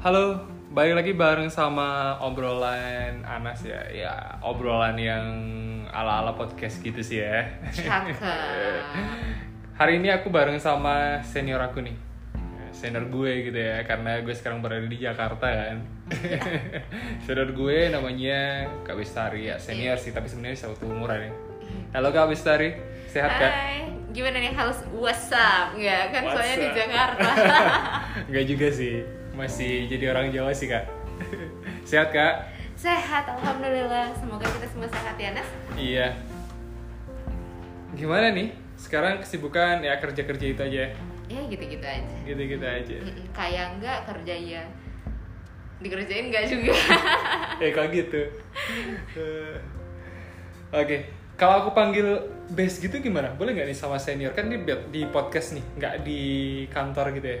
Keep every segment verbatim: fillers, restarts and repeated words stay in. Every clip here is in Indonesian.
Halo, balik lagi bareng sama obrolan Anas ya. Ya, obrolan yang ala-ala podcast gitu sih ya. Cakep. Hari ini aku bareng sama senior aku nih. Senior gue gitu ya, karena gue sekarang berada di Jakarta kan. Ya. Senior gue namanya Kak Bestari ya, senior sih, tapi sebenarnya satu umuran ya. Halo Kak Bestari, sehat Kak? Hai. Gimana nih, harus WhatsApp nggak? Kan what's soalnya up? Di Jakarta. Nggak juga sih. Masih jadi orang Jawa sih Kak. Sehat Kak? Sehat, alhamdulillah. Semoga kita semua sehat ya Nas. Iya. Gimana nih? Sekarang kesibukan ya kerja-kerja itu aja. Ya gitu-gitu aja. Gitu-gitu aja. Kayak enggak kerja ya. Dikerjain enggak juga. Eh kok gitu. uh, Oke, okay. Kalau aku panggil Bes gitu gimana? Boleh nggak nih sama senior? Kan ini di podcast nih, nggak di kantor gitu ya.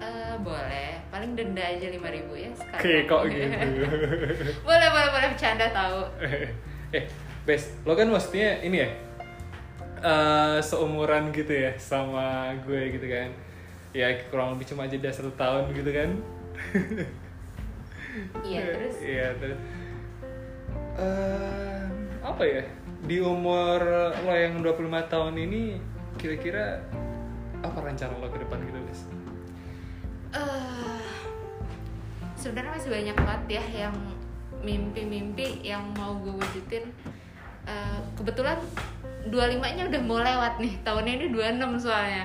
Uh, boleh, paling denda aja lima ribu ya sekarang. Oke, kok gitu. Boleh, boleh, boleh, bercanda tahu. Eh, Bes, lo kan maksudnya ini ya uh, seumuran gitu ya sama gue gitu kan. Ya kurang lebih cuma jeda satu tahun gitu kan. Iya, terus? Iya, terus uh, apa ya, di umur lo yang dua puluh lima tahun ini kira-kira apa rencana lo ke depan gitu Bes? Uh, sebenarnya masih banyak banget ya yang mimpi-mimpi yang mau gue wujudin. Uh, kebetulan dua puluh lima-nya udah mau lewat nih, tahunnya ini dua puluh enam soalnya.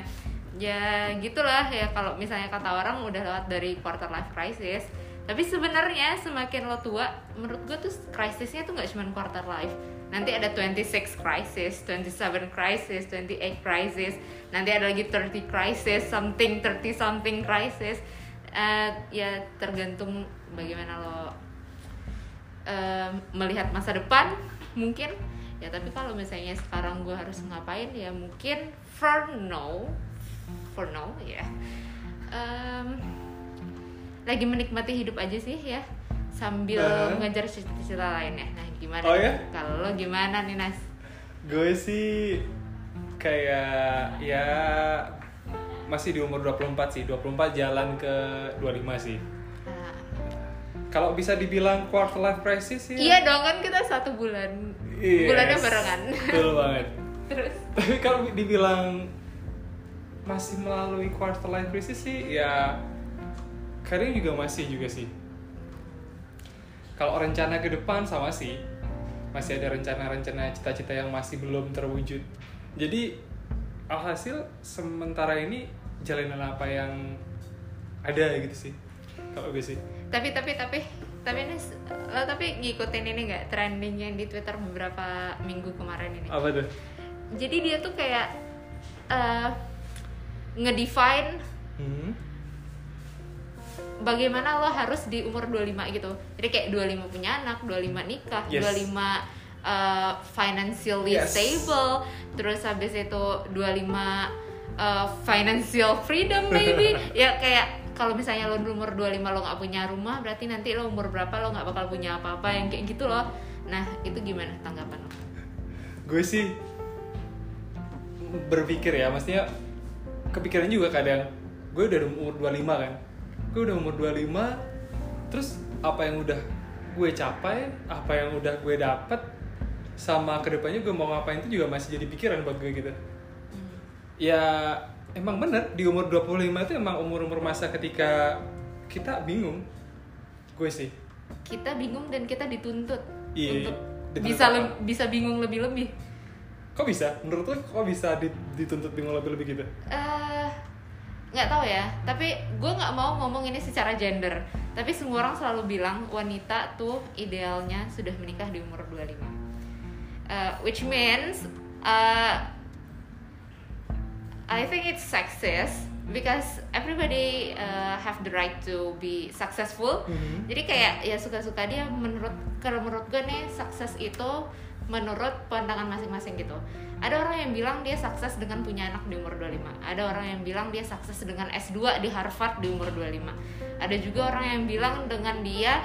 Ya gitulah ya, kalau misalnya kata orang udah lewat dari quarter life crisis. Tapi sebenarnya semakin lo tua, menurut gue tuh krisisnya tuh nggak cuma quarter life. Nanti ada dua puluh enam crisis, dua puluh tujuh crisis, dua puluh delapan crisis. Nanti ada lagi tiga puluh crisis, something tiga puluh something crisis. Uh, ya tergantung bagaimana lo uh, melihat masa depan mungkin. Ya tapi kalau misalnya sekarang gue harus ngapain ya mungkin for now, for now ya. Yeah. Um, lagi menikmati hidup aja sih ya, sambil uh-huh. mengejar cita-cita lainnya. Nah gimana oh, ya? Kalau lo gimana nih Nas? Gue sih kayak ya masih di umur dua puluh empat sih, dua puluh empat jalan ke dua puluh lima sih. Uh. Kalau bisa dibilang quarter life crisis ya. Iya dong, kan kita satu bulan. Yes. Bulannya barengan. Betul banget. Terus? Tapi kalau dibilang masih melalui quarter life crisis sih ya kadang juga masih juga sih. Kalau rencana ke depan sama sih, masih ada rencana-rencana cita-cita yang masih belum terwujud. Jadi alhasil sementara ini jalanin apa yang ada gitu sih, kalau gue sih. Tapi tapi tapi tapi ini lo tapi ngikutin ini nggak trending yang di Twitter beberapa minggu kemarin ini? Apa tuh? Jadi dia tuh kayak uh, ngedefine. Hmm. Bagaimana lo harus di umur dua puluh lima gitu. Jadi kayak dua puluh lima punya anak, dua puluh lima nikah, yes. dua puluh lima uh, financially yes. stable. Terus habis itu dua puluh lima uh, financial freedom maybe. Ya kayak kalau misalnya lo di umur dua puluh lima lo gak punya rumah, berarti nanti lo umur berapa lo gak bakal punya apa-apa. Yang kayak gitu loh. Nah itu gimana tanggapan lo? Gue sih berpikir ya, maksudnya kepikiran juga kadang. Gue udah umur dua puluh lima kan, gue udah umur dua puluh lima, terus apa yang udah gue capai, apa yang udah gue dapet, sama kedepannya gue mau ngapain itu juga masih jadi pikiran buat gue gitu. Hmm. Ya emang bener, di umur dua puluh lima itu emang umur-umur masa ketika kita bingung, gue sih. Kita bingung dan kita dituntut iya, untuk dituntut bisa le- bisa bingung lebih-lebih. Kok bisa? Menurut lo kok bisa dituntut bingung lebih-lebih gitu? Uh... nggak tahu ya, tapi gue nggak mau ngomong ini secara gender, tapi semua orang selalu bilang wanita tuh idealnya sudah menikah di umur dua puluh lima, uh, which means uh, I think it's sexist because everybody uh, have the right to be successful. Mm-hmm. Jadi kayak ya suka-suka dia, menurut kalau menurut gue nih sukses itu menurut pandangan masing-masing gitu. Ada orang yang bilang dia sukses dengan punya anak di umur dua puluh lima. Ada orang yang bilang dia sukses dengan S dua di Harvard di umur dua puluh lima. Ada juga orang yang bilang dengan dia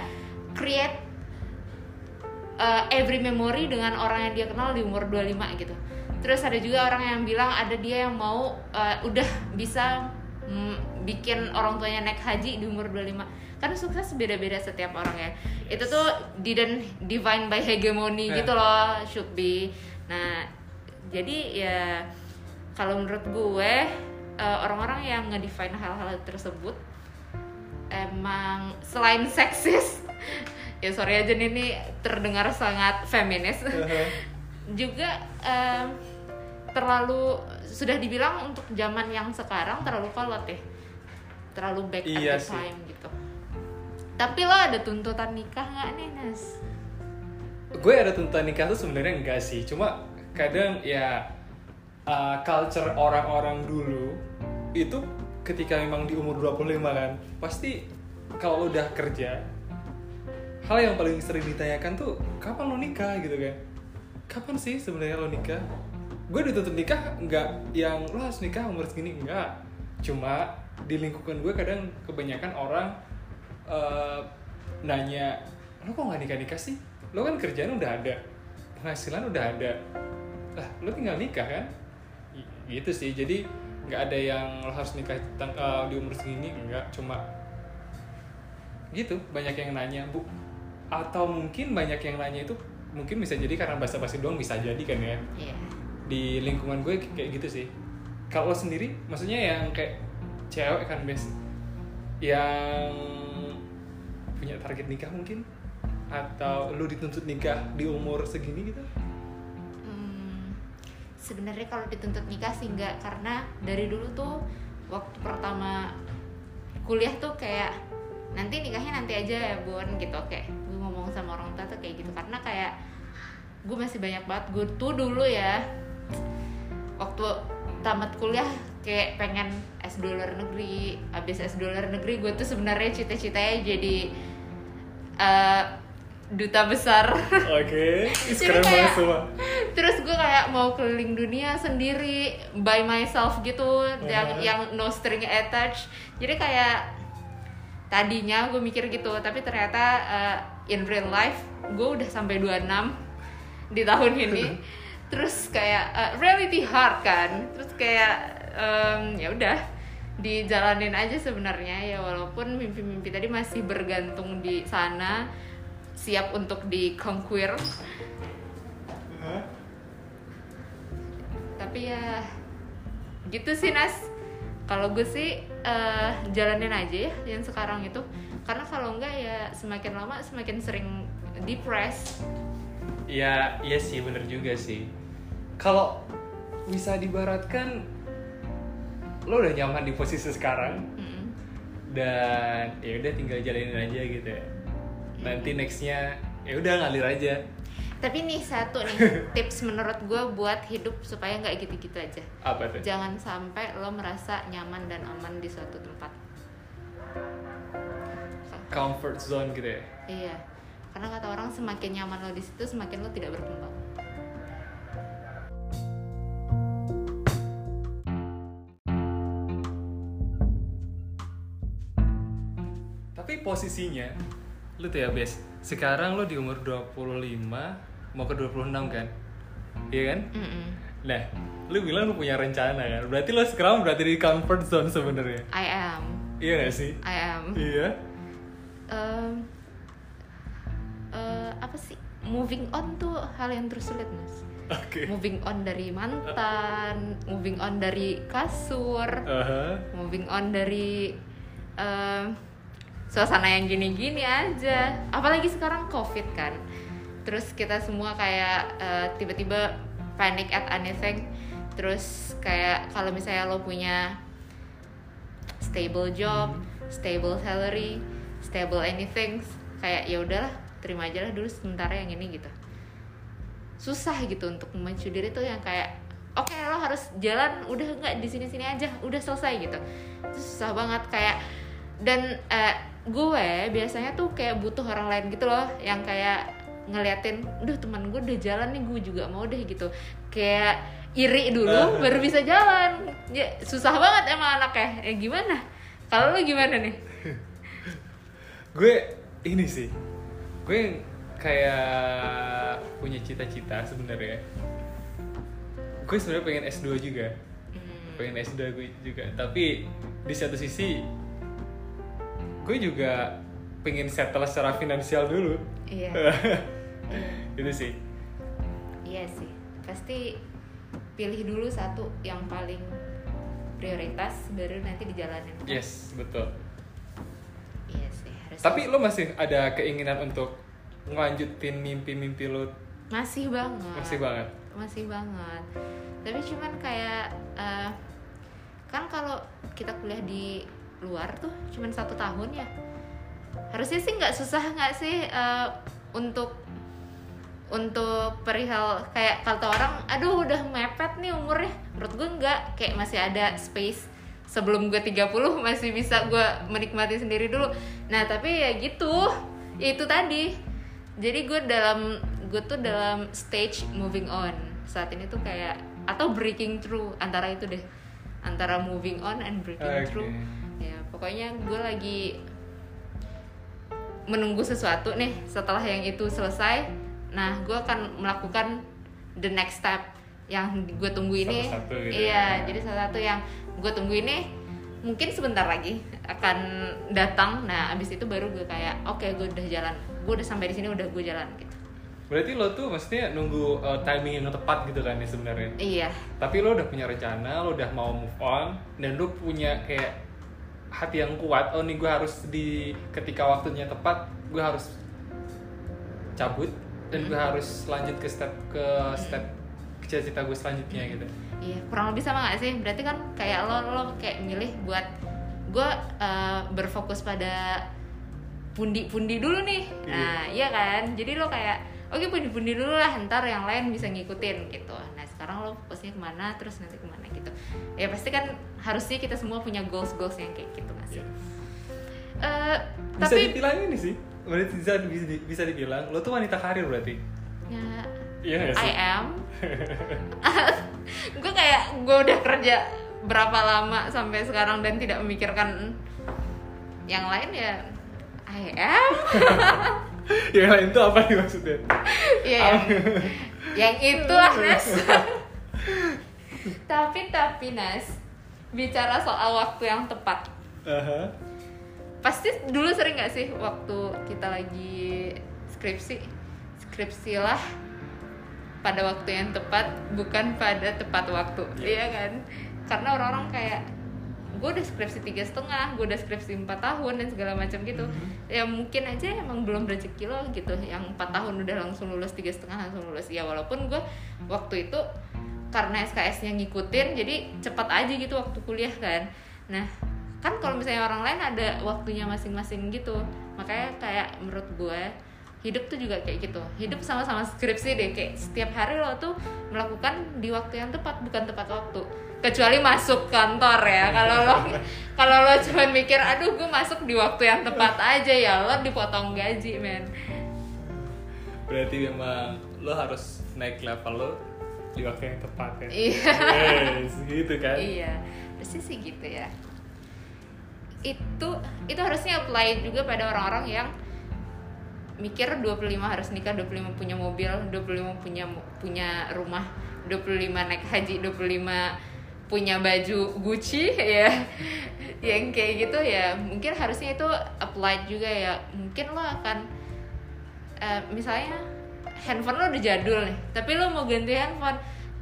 create uh, every memory dengan orang yang dia kenal di umur dua puluh lima gitu. Terus ada juga orang yang bilang ada dia yang mau uh, udah bisa bikin orang tuanya naik haji di umur dua puluh lima. Kan sukses beda-beda setiap orang ya. Yes. Itu tuh didn't define by hegemony eh. gitu loh, should be. Nah, jadi ya kalau menurut gue uh, orang-orang yang ngedefine hal-hal tersebut emang selain seksis, ya sorry aja nih, ini terdengar sangat feminis, uh-huh. juga um, terlalu, sudah dibilang untuk zaman yang sekarang terlalu kolot ya, terlalu back iya at the time sih. Gitu. Tapi lo ada tuntutan nikah nggak nih, Nas? Gue ada tuntutan nikah tuh sebenarnya enggak sih, cuma kadang ya uh, culture orang-orang dulu itu ketika memang di umur dua puluh lima kan, pasti kalau udah kerja, hal yang paling sering ditanyakan tuh, kapan lo nikah gitu kan? Kapan sih sebenarnya lo nikah? Gue dituntut nikah nggak yang lo harus nikah umur segini, nggak. Cuma di lingkungan gue kadang kebanyakan orang uh, nanya, lo kok nggak nikah-nikah sih? Lo kan kerjaan udah ada, penghasilan udah ada, lah lo tinggal nikah kan? Gitu sih, jadi nggak ada yang lo harus nikah uh, di umur segini, enggak, cuma gitu banyak yang nanya bu, atau mungkin banyak yang nanya itu mungkin bisa jadi karena basa-basi doang, bisa jadi kan ya, yeah. Di lingkungan gue kayak gitu sih. Kalau lo sendiri maksudnya yang kayak cewek kan best, yang punya target nikah mungkin, atau lo dituntut nikah di umur segini gitu? Sebenarnya kalau dituntut nikah sih enggak, karena dari dulu tuh waktu pertama kuliah tuh kayak nanti nikahnya nanti aja ya Bun gitu, kayak gue ngomong sama orang tua tuh kayak gitu, karena kayak gue masih banyak banget, gue tuh dulu ya waktu tamat kuliah kayak pengen S dua luar negeri. Abis S dua luar negeri gue tuh sebenarnya cita-citanya jadi uh, duta besar. Oke, okay. kayak terus gue kayak mau keliling dunia sendiri by myself gitu, uh-huh. yang yang no string attached. Jadi kayak tadinya gue mikir gitu, tapi ternyata uh, in real life gue udah sampai dua puluh enam di tahun ini. Terus kayak uh, reality hard kan. Terus kayak um, ya udah dijalanin aja sebenarnya ya, walaupun mimpi-mimpi tadi masih bergantung di sana, siap untuk di-conquer, huh? Tapi ya gitu sih Nas. Kalau gue sih uh, jalanin aja ya yang sekarang itu, karena kalau enggak ya semakin lama semakin sering depressed. Ya, iya sih, bener juga sih. Kalau bisa dibaratkan, lo udah nyaman di posisi sekarang, mm-hmm. dan ya udah tinggal jalanin aja gitu ya. Nanti nextnya ya udah ngalir aja. Tapi nih satu nih tips menurut gue buat hidup supaya nggak gitu-gitu aja. Apa tuh? Jangan sampai lo merasa nyaman dan aman di suatu tempat. Comfort zone gitu ya? Iya. Karena kata orang semakin nyaman lo di situ semakin lo tidak berkembang. Tapi posisinya lu tuh ya Bes, sekarang lu di umur dua puluh lima mau ke dua puluh enam kan? Iya kan? Mm-mm. Nah, lu bilang lu punya rencana kan? Berarti lu sekarang berarti di comfort zone sebenarnya. I am. Iya gak sih? I am. Iya. Um, uh, apa sih? Moving on tuh hal yang tersulit Mas. Okay. Moving on dari mantan, uh. moving on dari kasur, uh-huh. moving on dari uh, suasana yang gini-gini aja. Apalagi sekarang covid kan. Terus kita semua kayak uh, tiba-tiba panic at anything. Terus kayak kalau misalnya lo punya stable job, stable salary, stable anything, kayak ya udahlah, terima aja lah dulu sementara yang ini gitu. Susah gitu untuk memacu diri tuh yang kayak oke okay, lo harus jalan, udah enggak di sini-sini aja, udah selesai gitu. Itu susah banget kayak, dan uh, gue biasanya tuh kayak butuh orang lain gitu loh yang kayak ngeliatin, duh teman gue udah jalan nih, gue juga mau deh gitu, kayak iri dulu baru bisa jalan ya. Susah banget emang anaknya ya. Gimana kalau lo gimana nih? Gue ini sih, gue kayak punya cita-cita sebenarnya. Gue sebenarnya pengen S dua juga, hmm. pengen S dua gue juga, tapi di satu sisi gue juga pengen settle secara finansial dulu. Iya. Itu sih. Iya sih, pasti pilih dulu satu yang paling prioritas baru nanti dijalanin. Yes, betul. Iya sih. Tapi lo masih ada keinginan untuk ngelanjutin mimpi-mimpi lo? Masih banget. Masih banget. Masih banget. Tapi cuman kayak uh, kan kalau kita kuliah di luar tuh cuman satu tahun ya. Harusnya sih nggak susah nggak sih uh, untuk untuk perihal kayak kata orang, aduh udah mepet nih umurnya. Menurut gue nggak, kayak masih ada space sebelum gue tiga puluh masih bisa gue menikmati sendiri dulu. Nah tapi ya gitu, itu tadi. Jadi gue dalam gue tuh dalam stage moving on saat ini tuh kayak atau breaking through, antara itu deh, antara moving on and breaking okay. through. Ya pokoknya gue lagi menunggu sesuatu nih, setelah yang itu selesai, nah gue akan melakukan the next step yang gue tunggu ini. Satu-satu gitu. Iya, jadi salah satu yang gue tunggu ini mungkin sebentar lagi akan datang. Nah abis itu baru gue kayak oke okay, gue udah jalan, gue udah sampai di sini, udah gue jalan gitu. Berarti lo tuh maksudnya nunggu uh, timing yang tepat gitu kan ya sebenarnya. Iya. Tapi lo udah punya rencana, lo udah mau move on, dan lo punya kayak hati yang kuat, oh nih gue harus di ketika waktunya tepat gue harus cabut dan gue harus lanjut ke step ke step ke cita-cita gue selanjutnya gitu. Iya, kurang lebih sama nggak sih? Berarti kan kayak lo lo kayak milih buat gue uh, berfokus pada pundi-pundi dulu nih. Nah iya, iya kan, jadi lo kayak oke okay, pundi-pundi dulu lah, ntar yang lain bisa ngikutin gitu. Nah sekarang lo fokusnya kemana, terus nanti kemana gitu. Ya pasti kan harusnya kita semua punya goals-goals yang kayak gitu nggak sih? Yeah. Uh, bisa tapi, dibilang ini sih, berarti bisa, bisa dibilang lo tuh wanita karir berarti? Ya, yeah, yeah, I am. Gue kayak gue udah kerja berapa lama sampai sekarang dan tidak memikirkan yang lain ya, I am. Yang lain itu apa nih maksudnya? Iya, yang, yang itulah Nas. tapi tapi Nas, bicara soal waktu yang tepat. Uh-huh. Pasti dulu sering nggak sih waktu kita lagi skripsi, skripsilah pada waktu yang tepat, bukan pada tepat waktu, yeah. Iya kan? Karena orang-orang kayak gue udah skripsi tiga setengah, gue udah skripsi empat tahun dan segala macam gitu. Mm-hmm. Ya mungkin aja emang belum rezeki lo gitu, yang empat tahun udah langsung lulus, tiga setengah langsung lulus. Ya walaupun gue waktu itu karena S K S-nya ngikutin, jadi cepat aja gitu waktu kuliah kan. Nah kan kalau misalnya orang lain ada waktunya masing-masing gitu, makanya kayak menurut gue hidup tuh juga kayak gitu, hidup sama-sama skripsi deh, kayak setiap hari lo tuh melakukan di waktu yang tepat, bukan tepat waktu, kecuali masuk kantor ya. Kalau lo kalau lo cuma mikir aduh gue masuk di waktu yang tepat aja, ya lo dipotong gaji men. Berarti memang lo harus naik level lo di waktu yang tepat kan. Iya. Yes, gitu kan. Iya, pasti sih gitu ya. Itu itu harusnya apply juga pada orang-orang yang mikir dua puluh lima harus nikah, dua puluh lima punya mobil, dua puluh lima punya punya rumah, dua puluh lima naik haji, dua puluh lima punya baju Gucci ya. Yang kayak gitu ya, mungkin harusnya itu applied juga ya. Mungkin lo akan uh, misalnya handphone lo udah jadul nih, tapi lo mau ganti handphone,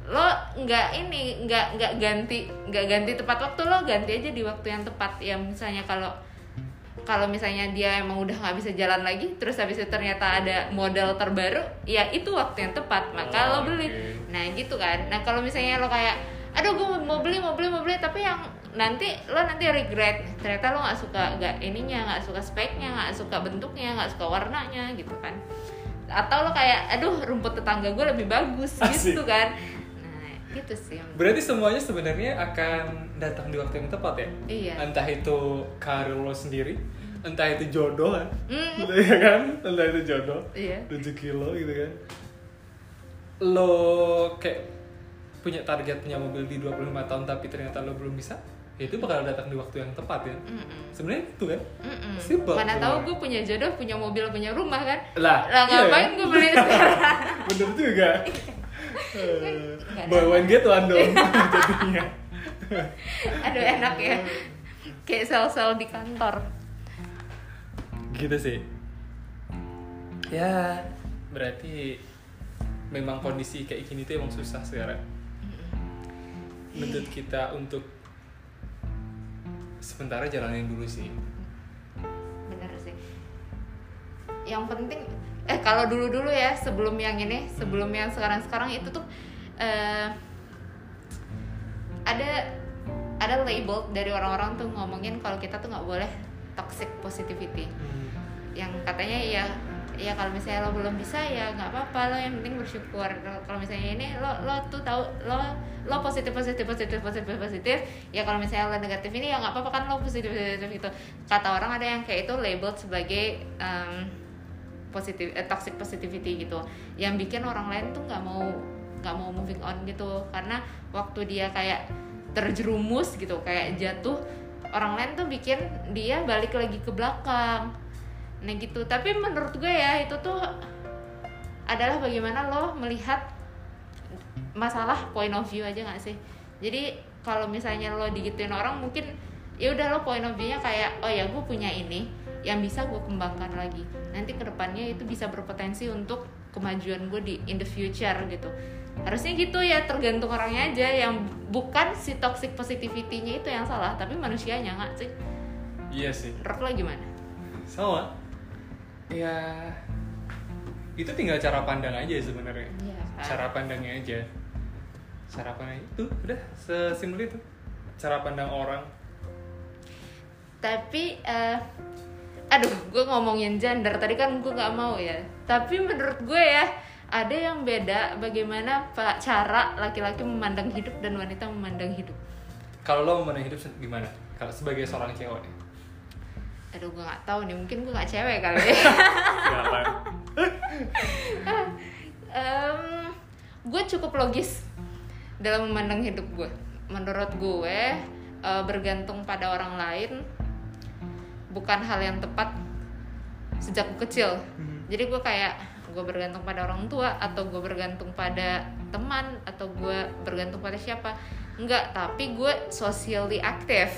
lo nggak ini nggak nggak ganti nggak ganti tepat waktu, lo ganti aja di waktu yang tepat ya. Misalnya kalau kalau misalnya dia emang udah nggak bisa jalan lagi, terus habis itu ternyata ada model terbaru, ya itu waktu yang tepat, maka oh, lo beli. Okay. Nah gitu kan. Nah kalau misalnya lo kayak, aduh gue mau beli, mau beli, mau beli, tapi yang nanti lo nanti regret, ternyata lo nggak suka nggak ininya, nggak suka speknya, nggak suka bentuknya, nggak suka warnanya gitu kan. Atau lo kayak, aduh rumput tetangga gue lebih bagus. Asik. Gitu kan. Gitu sih. Berarti semuanya sebenarnya akan datang di waktu yang tepat ya? Iya. Entah itu karir lo sendiri, entah itu jodoh kan? Mm. Ya kan? Entah itu jodoh, iya. Rezeki lo gitu kan? Lo kayak punya target punya mobil di dua puluh lima tahun tapi ternyata lo belum bisa, ya itu bakal datang di waktu yang tepat kan? Sebenarnya itu kan? Simpel. Mana tahu gue punya jodoh, punya mobil, punya rumah kan? Lah, lah iya, ngapain ya? Gue beli sekarang? Bener juga. Buy one get one dong jadinya. Aduh enak ya, kayak sel-sel di kantor gitu sih ya. Berarti memang kondisi kayak gini tuh emang susah sekarang menuntut kita untuk sementara jalanin dulu sih. Bener sih, yang penting eh kalau dulu-dulu ya, sebelum yang ini, sebelum yang sekarang-sekarang itu tuh uh, ada ada label dari orang-orang tuh ngomongin kalau kita tuh nggak boleh toxic positivity, yang katanya ya ya kalau misalnya lo belum bisa ya nggak apa-apa, lo yang penting bersyukur. Kalau misalnya ini lo lo tuh tahu lo lo positif positif positif positif positif ya, kalau misalnya lo negatif ini ya nggak apa-apa kan, lo positif positif gitu. Kata orang ada yang kayak itu label sebagai um, positif eh, toxic positivity gitu, yang bikin orang lain tuh nggak mau nggak mau moving on gitu, karena waktu dia kayak terjerumus gitu, kayak jatuh, orang lain tuh bikin dia balik lagi ke belakang. Nah gitu, tapi menurut gue ya itu tuh adalah bagaimana lo melihat masalah, point of view aja gak sih? Jadi kalau misalnya lo digituin orang mungkin ya udah lo point of view-nya kayak oh ya gue punya ini yang bisa gue kembangkan lagi, nanti kedepannya itu bisa berpotensi untuk kemajuan gue di in the future gitu. Harusnya gitu ya, tergantung orangnya aja, yang bukan si toxic positivity-nya itu yang salah, tapi manusianya gak sih? Iya sih. Rock lo gimana? Sama ya, itu tinggal cara pandang aja sebenarnya ya, cara pandangnya aja cara pandang itu udah sesimpel itu, cara pandang orang. Tapi uh, aduh gue ngomongin gender tadi kan gue nggak mau ya, tapi menurut gue ya ada yang beda bagaimana pak cara laki-laki memandang hidup dan wanita memandang hidup. Kalau lo memandang hidup gimana kalau sebagai seorang cewek? Aduh gue nggak tahu nih, mungkin gue nggak cewek kali ya. um, gue cukup logis dalam memandang hidup gue. Menurut gue uh, bergantung pada orang lain bukan hal yang tepat sejak gue kecil. Jadi gue kayak gue bergantung pada orang tua atau gue bergantung pada teman atau gue bergantung pada siapa? Enggak, tapi gue socially active.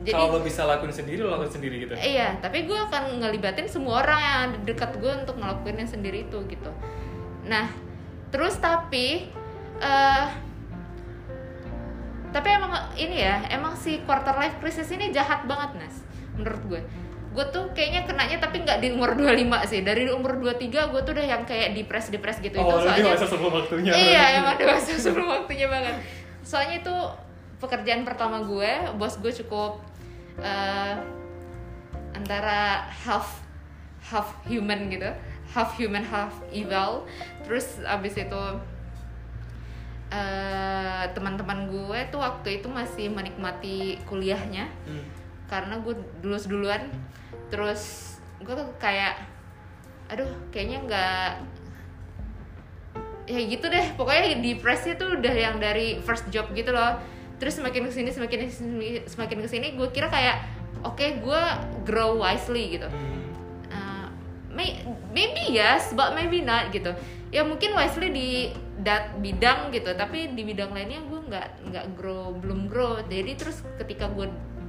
Jadi, kalau lo bisa lakuin sendiri, lo lakuin sendiri gitu. Iya, tapi gue akan ngelibatin semua orang yang ada dekat gue untuk ngelakuinnya sendiri itu gitu. Nah, terus tapi uh, tapi emang ini ya, emang si quarter life crisis ini jahat banget, Nas. Menurut gue gue tuh kayaknya kenanya tapi gak di umur dua puluh lima sih. Dari umur dua puluh tiga gue tuh udah yang kayak depres-depres gitu. Oh, soalnya dewasa sebelum waktunya. Iya, emang dewasa sebelum waktunya banget. Soalnya itu pekerjaan pertama gue, bos gue cukup uh, antara half half human gitu, half human half evil. Terus abis itu uh, teman-teman gue tuh waktu itu masih menikmati kuliahnya hmm. karena gue dulus-duluan. Terus gue tuh kayak aduh kayaknya nggak ya gitu deh, pokoknya depressnya tuh udah yang dari first job gitu loh. Terus semakin kesini semakin kesini, semakin kesini gue kira kayak oke okay, gue grow wisely gitu, uh, may, maybe yes but maybe not gitu ya, mungkin wisely di that bidang gitu, tapi di bidang lainnya gue nggak nggak grow belum grow. Jadi terus ketika gue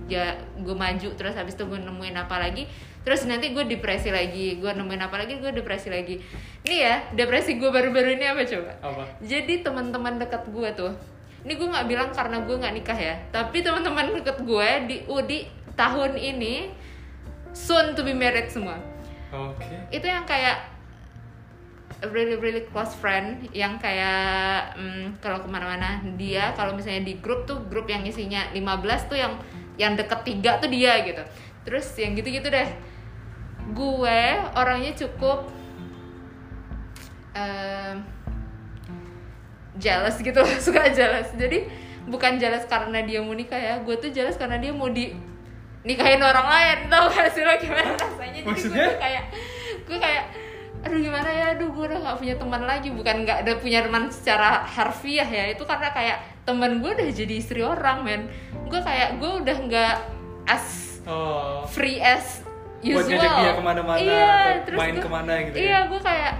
ya gue maju terus habis itu gue nemuin apa lagi, terus nanti gue depresi lagi, gue nemuin apa lagi, gue depresi lagi. Ini ya depresi gue baru-baru ini apa coba? Apa? Jadi teman-teman dekat gue tuh, ini gue nggak bilang karena gue nggak nikah ya, tapi teman-teman deket gue di U D I tahun ini soon to be married semua. Okay. Itu yang kayak really really close friend, yang kayak hmm, kalau kemana-mana dia, kalau misalnya di grup tuh grup yang isinya lima belas tuh yang yang deket tiga tuh dia gitu. Terus yang gitu-gitu deh. Gue orangnya cukup uh, jealous gitu loh, suka jealous. Jadi bukan jealous karena dia mau nikah ya, gue tuh jealous karena dia mau di nikahin orang lain. Tau gak sih lo gimana rasanya? Jadi gue kayak, gue kayak aduh gimana ya, aduh gue udah gak punya teman lagi. Bukan gak ada punya teman secara harfiah ya, itu karena kayak teman gue udah jadi istri orang men. Gue kayak, gue udah gak as oh. free as usual buat ngajak dia kemana-mana, iya, main gue, kemana gitu. Iya, gue kayak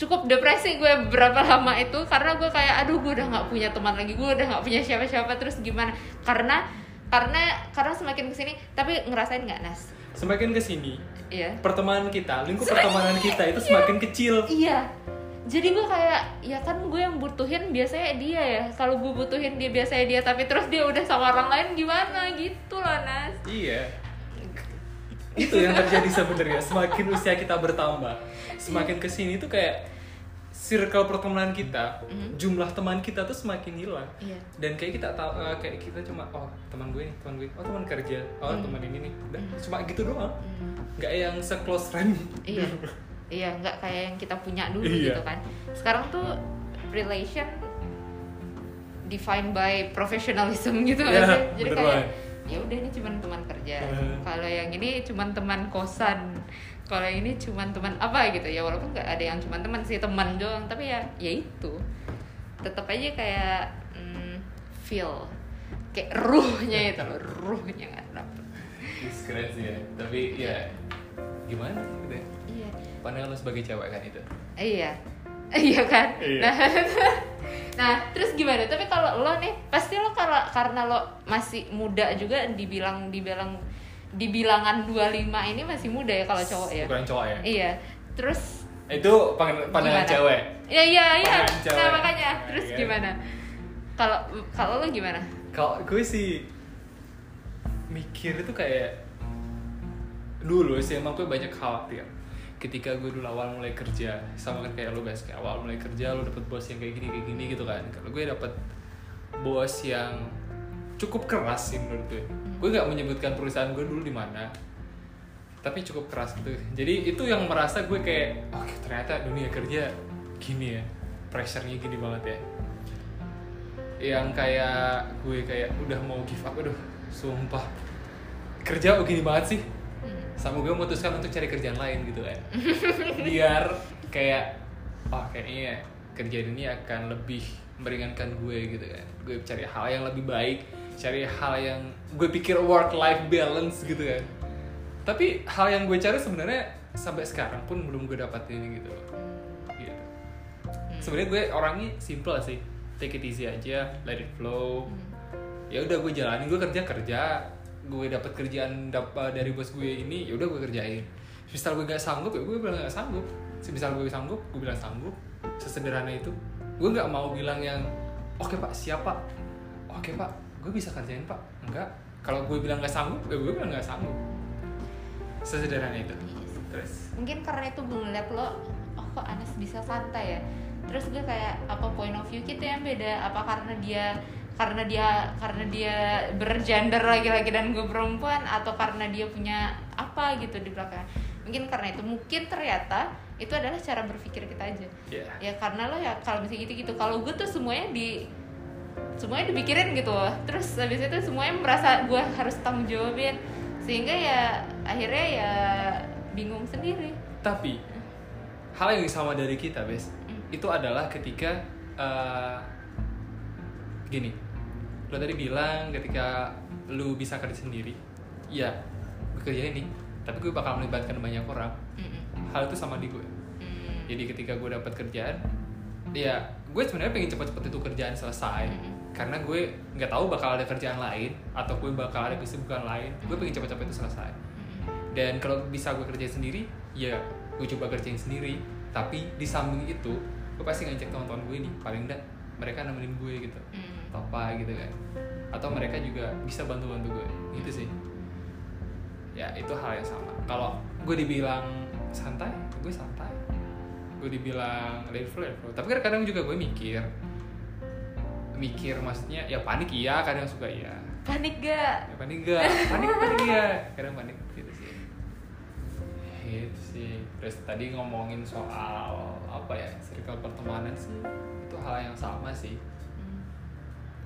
cukup depresi gue berapa lama itu, karena gue kayak aduh gue udah nggak punya teman lagi, gue udah nggak punya siapa-siapa, terus gimana, karena karena karena semakin kesini. Tapi ngerasain nggak, Nas? Semakin kesini, iya, pertemanan kita, lingkup semakin, pertemanan kita itu iya, semakin kecil. Iya. Jadi gue kayak, ya kan gue yang butuhin biasanya dia ya. Kalau gue butuhin dia biasanya dia, tapi terus dia udah sama orang lain gimana gitu lah, Nas. Iya. Itu yang terjadi sebenarnya. Semakin usia kita bertambah, semakin kesini tuh kayak circle pertemanan kita, mm-hmm. jumlah teman kita tuh semakin hilang. Yeah. Dan kayak kita tahu, uh, kayak kita cuma oh teman gue nih, teman gue, oh teman kerja, oh mm-hmm. teman ini nih, udah mm-hmm. cuma gitu doang, mm-hmm. nggak yang se-close friend. Iya, iya, nggak kayak yang kita punya dulu iya. gitu kan. Sekarang tuh relation defined by professionalism gitu yeah, kan. Jadi kayak ya udah ini cuma teman kerja, uh. kalau yang ini cuma teman kosan. Kalau ini cuman teman apa gitu ya, walaupun nggak ada yang cuman teman sih, teman doang, tapi ya ya itu tetap aja kayak mm, feel kayak ruhnya itu, ruhnya nggak dapet. Keren sih ya, tapi ya gimana gitu ya, iya. Padahal lo sebagai cewek kan itu iya iya kan iya. Nah, nah terus gimana, tapi kalau lo nih pasti lo karena karena lo masih muda juga, dibilang dibilang di bilangan dua puluh lima ini masih muda ya kalau cowok ya. Bukan cowok ya. Iya. Terus itu pandangan cewek. Iya iya iya. Nah, makanya terus yeah. gimana? Kalau kalau lo gimana? Kalau gue sih mikir itu kayak dulu sih emang gue banyak khawatir. Ketika gue dulu awal mulai kerja, sama kan kayak lo guys, kayak awal mulai kerja lo dapet bos yang kayak gini kayak gini gitu kan. Kalau gue dapet bos yang cukup keras sih menurut gue. Gue nggak menyebutkan perusahaan gue dulu di mana, tapi cukup keras gitu. Jadi itu yang merasa gue kayak, oke, ternyata dunia kerja gini ya, pressure-nya gini banget ya. Yang kayak gue kayak udah mau give up, aduh, sumpah kerja begini banget sih. Sama gue memutuskan untuk cari kerjaan lain gitu kan, biar kayak, oh kayaknya kerjaan ini akan lebih meringankan gue gitu kan. Gue cari hal yang lebih baik, cari hal yang gue pikir work life balance gitu kan. Tapi hal yang gue cari sebenarnya sampai sekarang pun belum gue dapatin gitu. Gitu. Sebenarnya gue orangnya simple sih, take it easy aja, let it flow. Ya udah gue jalanin, gue kerja kerja, gue dapat kerjaan dapat dari bos gue ini, ya udah gue kerjain. Misal gue gak sanggup, ya gue bilang gak sanggup. Misal gue sanggup, gue bilang sanggup. Sesederhana itu. Gue nggak mau bilang yang oke pak siap pak, oke pak gue bisa kerjain pak, enggak. Kalau gue bilang nggak sanggup, gue bilang nggak sanggup. Sesederhana itu. Terus mungkin karena itu gue ngeliat lo, oh kok Anas bisa santai ya. Terus gue kayak apa point of view kita yang beda, apa karena dia karena dia karena dia bergender laki-laki dan gue perempuan, atau karena dia punya apa gitu di belakang. Mungkin karena itu, mungkin ternyata itu adalah cara berpikir kita aja. Yeah. Ya karena lo ya kalau misalnya gitu-gitu, kalau gue tuh semuanya di semuanya dipikirin gitu loh. Terus habis itu semuanya merasa gue harus tanggung jawabin, sehingga ya akhirnya ya bingung sendiri. Tapi hal yang sama dari kita, Bes, mm. itu adalah ketika uh, gini, lo tadi bilang ketika lo bisa kerja sendiri, ya gue kerja ini, tapi gue bakal melibatkan banyak orang. Mm-mm. Hal itu sama di gue. Mm. Jadi ketika gue dapat kerjaan, ya gue sebenarnya pengen cepat-cepat itu kerjaan selesai, mm. karena gue nggak tahu bakal ada kerjaan lain atau gue bakal ada kesibukan lain. Gue pengen cepat-cepat itu selesai. Mm. Dan kalau bisa gue kerjain sendiri, ya gue coba kerjain sendiri. Tapi di samping itu, gue pasti ngajak teman-teman gue nih, paling enggak mereka nemenin gue gitu, mm. atau apa gitu kan. Atau mereka juga bisa bantu-bantu gue. Gitu sih. Ya itu hal yang sama. Kalau gue dibilang santai, gue santai. Gue dibilang let flow, let flow. Tapi kadang-kadang juga gue mikir, mikir maksudnya ya panik iya, kadang suka iya. Panik gak? Ya, panik gak? Panik panik iya. Kadang panik gitu sih. Gitu sih. Terus tadi ngomongin soal apa ya, circle pertemanan sih. Itu hal yang sama sih.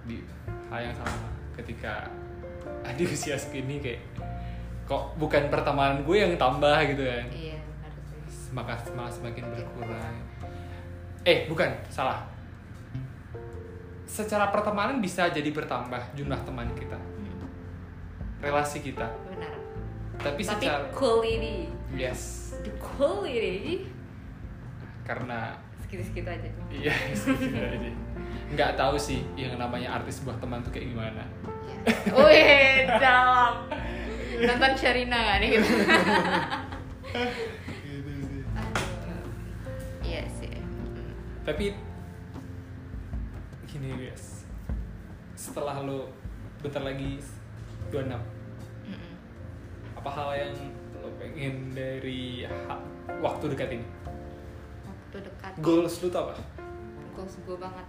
Di hal yang sama ketika di usia segini kayak kok bukan pertemanan gue yang tambah gitu kan? Iya, harus. Maka malah semakin berkurang. Eh, bukan, salah. Secara pertemanan bisa jadi bertambah jumlah teman kita, relasi kita. Benar. Tapi, Tapi secara quality. Yes. The quality. Karena segitu-segitu aja. Iya, segitu aja. Nggak tahu sih yang namanya artis buah teman tuh kayak gimana. Wih, dalam. Nonton Sherina nggak nih gitu? Gitu sih. Iya sih. Tapi gini guys, setelah lo bentar lagi dua puluh enam, mm-mm, apa hal yang lo pengen dari ha- waktu dekat ini? Waktu dekat. Goals lo tuh apa? Goals gue banget.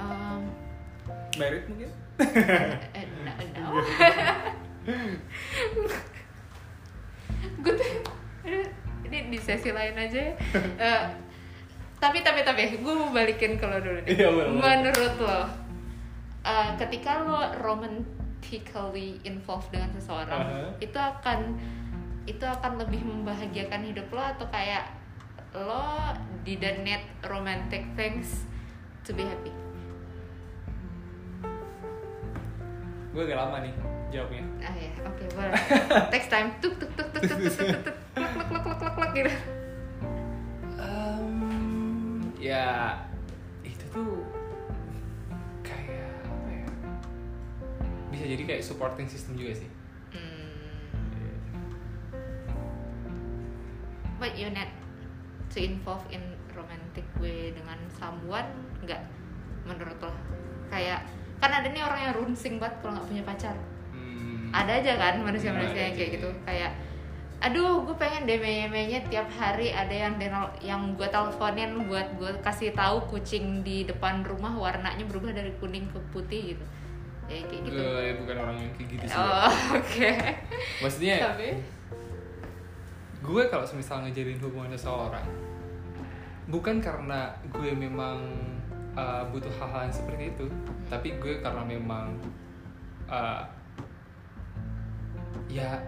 Um, Merit mungkin? Eh, no, no. Gue tuh, ini di sesi lain aja ya. Uh, tapi tapi tapi, gue mau balikin ke lo dulu nih. Iya, menurut lo, uh, ketika lo romantically involved dengan seseorang, uh-huh, itu akan itu akan lebih membahagiakan hidup lo atau kayak lo didn't need romantic things to be happy? Gue agak lama nih jawabnya. Ah ya, oke, boleh. Text time. Tuk tuk tuk tuk tuk tuk tuk tuk tuk tuk tuk tuk gitu. Um, ya itu tuh kayak apa ya? Bisa jadi kayak supporting system juga sih. But you need to involve in romantic way dengan someone nggak menurut lo? Kayak kan ada nih orang yang runsing banget kalau nggak punya pacar. Hmm. Ada aja kan manusia-manusia yang kayak gitu, kayak aduh gue pengen D M-nya tiap hari ada yang denol- yang gue teleponin buat gue kasih tahu kucing di depan rumah warnanya berubah dari kuning ke putih gitu. Ya kayak gitu. Loh, ya bukan orang yang kayak gitu sih. Oh, oke. Okay. Maksudnya tapi gue kalau semisal ngejalin hubungan seseorang bukan karena gue memang Uh, butuh hal-hal seperti itu, tapi gue karena memang uh, ya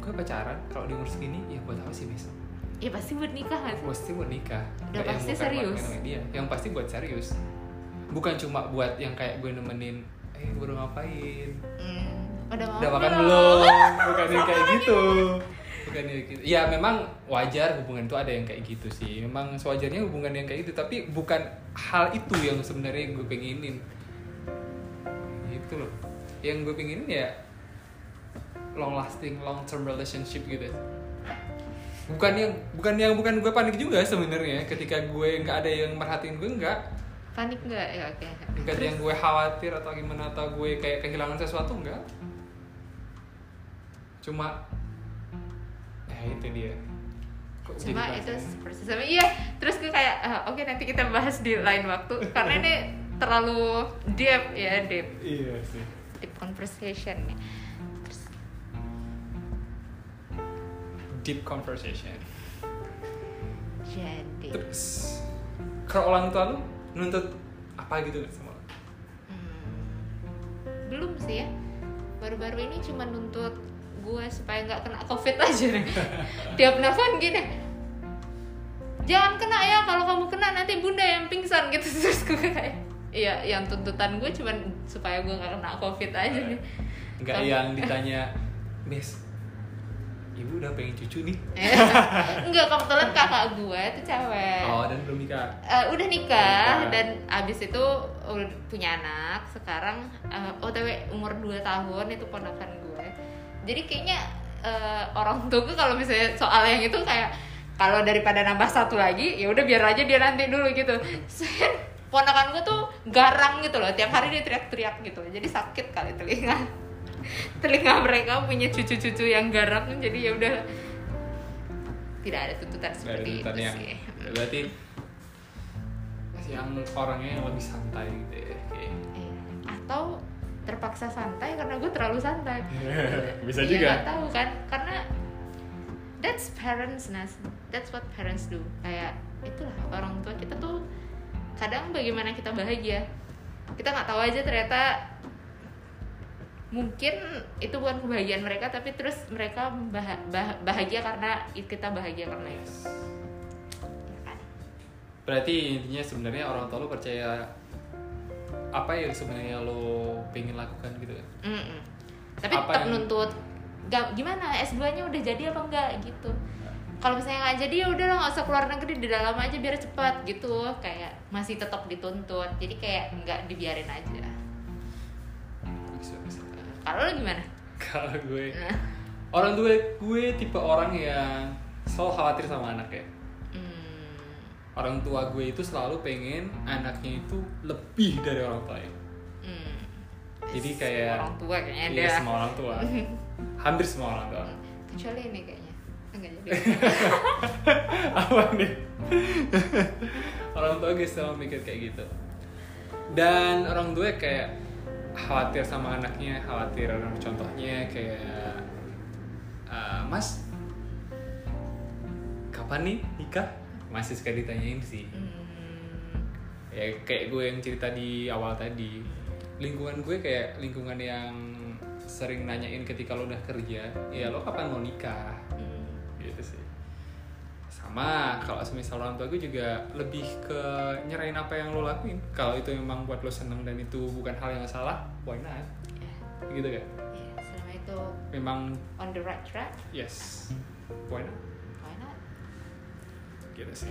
gue pacaran kalau di umur segini ya buat apa sih besok? Ya pasti buat nikah kan? Pasti buat nikah. Udah kayak pasti serius. Dia, yang pasti buat serius. Bukan cuma buat yang kayak gue nemenin, eh baru ngapain? Mm, udah, udah makan belum? Bukan yang kayak gitu. Bukan ya, gitu. Ya memang wajar hubungan itu ada yang kayak gitu sih. Memang sewajarnya hubungan yang kayak gitu, tapi bukan hal itu yang sebenarnya gue pengenin. Gitu loh. Yang gue pengenin ya long lasting, long term relationship gitu. Bukan yang bukan yang bukan gue panik juga sebenarnya ketika gue enggak ada yang merhatiin gue, enggak. Panik enggak? Ya oke. Okay. Enggak ada yang gue khawatir atau gimana atau gue kayak kehilangan sesuatu, enggak. Cuma ya itu dia. Kok cuma itu persis sama iya. Terus gue kayak uh, oke okay, nanti kita bahas di lain waktu karena ini terlalu deep ya deep. Iya sih. Deep conversation nih. Terus. Deep conversation. Jadi. Terus. Kalau orang tua lu nuntut apa gitu nggak sama lo? Hmm, belum sih ya. Baru-baru ini cuma nuntut gue supaya nggak kena covid aja nih. Tiap nelfon gini, jangan kena ya, kalau kamu kena nanti bunda yang pingsan gitu. Terus gue kayak iya, yang tuntutan gue cuman supaya gue nggak kena covid aja nih. Nggak yang ditanya Miss, ibu udah pengen cucu nih. Nggak, kebetulan kakak gue tuh cewek. Oh, dan belum nikah. Uh, udah nikah, oh, dan abis itu punya anak. Sekarang uh, otw umur dua tahun, itu ponakan gue. Jadi kayaknya uh, orang tua gue kalau misalnya soal yang itu kayak kalau daripada nambah satu lagi ya udah biar aja dia nanti dulu gitu. Ponakan gue tuh garang gitu loh, tiap hari dia teriak-teriak gitu, jadi sakit kali telinga telinga mereka punya cucu-cucu yang garang, jadi ya udah tidak ada tuntutan seperti itu yang, sih. Berarti yang orangnya yang lebih santai gitu ya. Okay. Atau terpaksa santai karena gue terlalu santai. Bisa juga. Iya, gak tahu kan, karena that's parents nas, that's what parents do. Kayak itulah orang tua kita tuh kadang bagaimana kita bahagia. Kita nggak tahu aja ternyata mungkin itu bukan kebahagiaan mereka, tapi terus mereka bah- bah- bahagia karena kita bahagia karena itu. Ya kan? Berarti intinya sebenarnya orang tua lu percaya apa yang sebenarnya lo pengen lakukan gitu kan? Mm-mm. Tapi tetap yang nuntut gak, gimana es dua nya udah jadi apa enggak gitu. kalau misalnya nggak jadi ya udah lo nggak usah keluar negeri, di dalam aja biar cepat gitu, kayak masih tetap dituntut, jadi kayak nggak dibiarin aja. Kalau lo gimana? Kalau gue, nah. orang gue gue tipe orang yang selalu khawatir sama anaknya. Hmm. Orang tua gue itu selalu pengen anaknya itu lebih dari orang tua. Hmm. Jadi kayak semua orang tua kayaknya ada. Iya, semua orang tua. Hampir semua orang tua. Kecuali ini kayaknya. Enggak jadi. Apa nih? Orang tua gue selalu mikir kayak gitu. Dan orang tua kayak khawatir sama anaknya, khawatir orang, contohnya kayak uh, mas kapan nih nikah? Masih suka ditanyain sih. Hmm. Ya kayak gue yang cerita di awal tadi, lingkungan gue kayak lingkungan yang sering nanyain ketika lo udah kerja, ya lo kapan mau nikah? Hmm. Gitu sih. Sama kalau semisal orang tua gue juga lebih ke nyerahin apa yang lo lakuin, kalau itu memang buat lo seneng dan itu bukan hal yang salah, why not? Yeah. Gitu kan? Yeah, selama itu memang on the right track? Yes, why not? Why not? Gitu sih.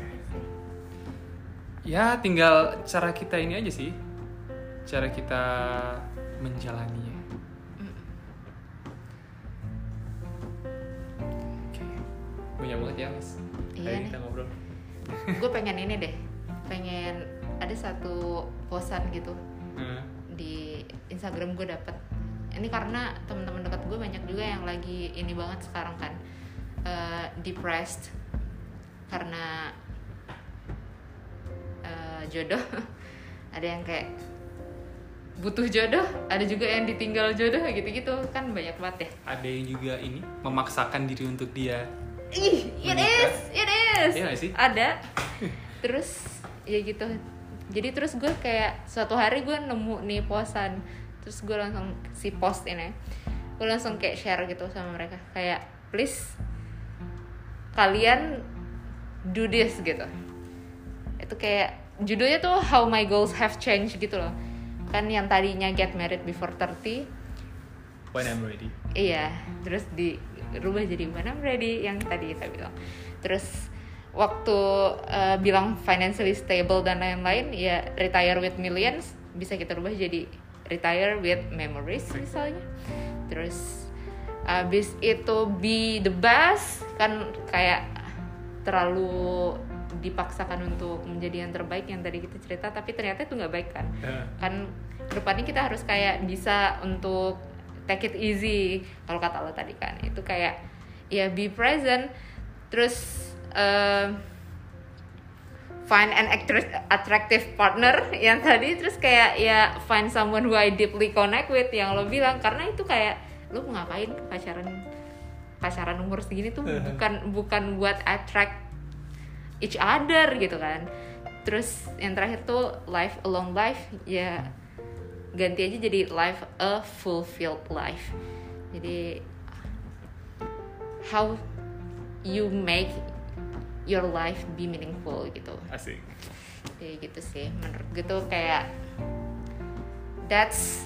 Ya tinggal cara kita ini aja sih, cara kita menjalaninya. Banyak banget ya mas, hari kita ngobrol. Gue pengen ini deh, pengen ada satu posan gitu hmm. di Instagram gue dapet. Ini karena teman-teman dekat gue banyak juga yang lagi ini banget sekarang kan, uh, depressed karena uh, jodoh. Ada yang kayak butuh jodoh, ada juga yang ditinggal jodoh gitu-gitu kan, banyak banget ya. Ada yang juga ini memaksakan diri untuk dia. Ih, it is, it is. Iya gak sih? Ada. Terus ya gitu. Jadi terus gue kayak suatu hari gue nemu nih posan, terus gue langsung si post ini, gue langsung kayak share gitu sama mereka, kayak please kalian do this gitu. Itu kayak judulnya tuh How My Goals Have Changed gitu loh. Kan yang tadinya get married before thirty, when I'm ready. Iya, terus di rubah jadi mana ready yang tadi kita bilang. Terus waktu uh, bilang financially stable dan lain-lain, ya retire with millions bisa kita rubah jadi retire with memories misalnya. Terus abis itu be the best, kan kayak terlalu dipaksakan untuk menjadi yang terbaik yang tadi kita cerita, tapi ternyata itu nggak baik kan. Kan kedepannya kita harus kayak bisa untuk take it easy, kalau kata lo tadi kan. Itu kayak ya be present. Terus uh, find an attractive partner yang tadi. Terus kayak ya find someone who I deeply connect with yang lo bilang. Karena itu kayak lo mau ngapain pacaran, pacaran umur segini tuh bukan bukan buat attract each other gitu kan. Terus yang terakhir tuh life a long life. Ya ganti aja jadi life a fulfilled life. Jadi how you make your life be meaningful gitu. Asik. Jadi gitu sih menurut gue tuh kayak that's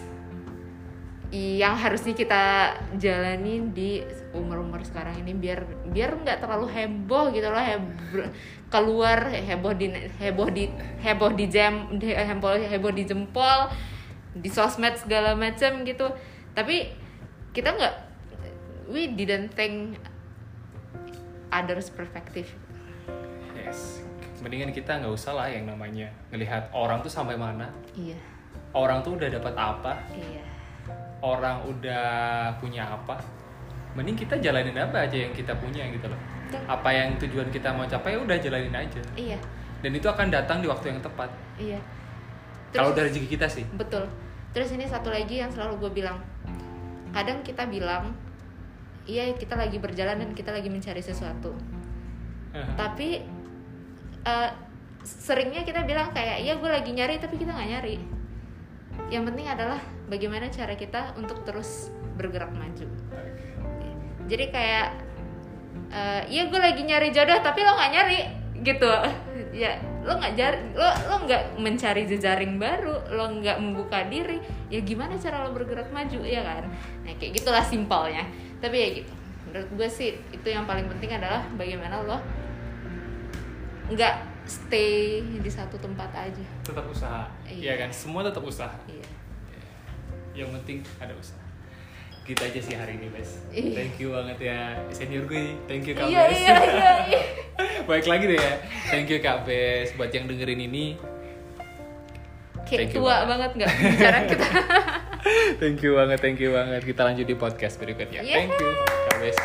yang harusnya kita jalani di umur-umur sekarang ini, biar biar nggak terlalu heboh gitu loh, heboh keluar, heboh di heboh di heboh di jam heboh heboh di jempol, di sosmed segala macam gitu. Tapi kita nggak, we didn't think others perspective. Yes, mendingan kita nggak usah lah yang namanya ngelihat orang tuh sampai mana. Iya. Orang tuh udah dapat apa. Iya. Orang udah punya apa. Mending kita jalanin apa aja yang kita punya gitu loh. Betul. Apa yang tujuan kita mau capai udah jalanin aja. Iya. Dan itu akan datang di waktu yang tepat. Iya. Kalau dari rezeki kita sih. Betul. Terus ini satu lagi yang selalu gue bilang, kadang kita bilang iya kita lagi berjalan dan kita lagi mencari sesuatu, uh-huh. tapi uh, seringnya kita bilang kayak iya gue lagi nyari, tapi kita gak nyari. Yang penting adalah bagaimana cara kita untuk terus bergerak maju. Okay. Jadi kayak uh, iya gue lagi nyari jodoh, tapi lo gak nyari gitu. Ya lo nggak jar lo lo nggak mencari jejaring baru, lo nggak membuka diri, ya gimana cara lo bergerak maju ya kan? Nah kayak gitulah simpelnya, tapi ya gitu menurut gue sih itu yang paling penting adalah bagaimana lo nggak stay di satu tempat aja, tetap usaha. Iya, iya kan, semua tetap usaha. Iya, yang penting ada usaha. Gitu aja sih hari ini, Bes. Iya. Thank you banget ya senior gue. Thank you Kak iya, Bes. Iya, iya, iya. Baik lagi deh ya. Thank you Kak Bes buat yang dengerin ini. Kayak tua banget nggak bicara kita. Thank you banget, thank you banget. Kita lanjut di podcast berikutnya. Yeah. Thank you Kak Bes.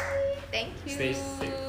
Thank you. Stay safe.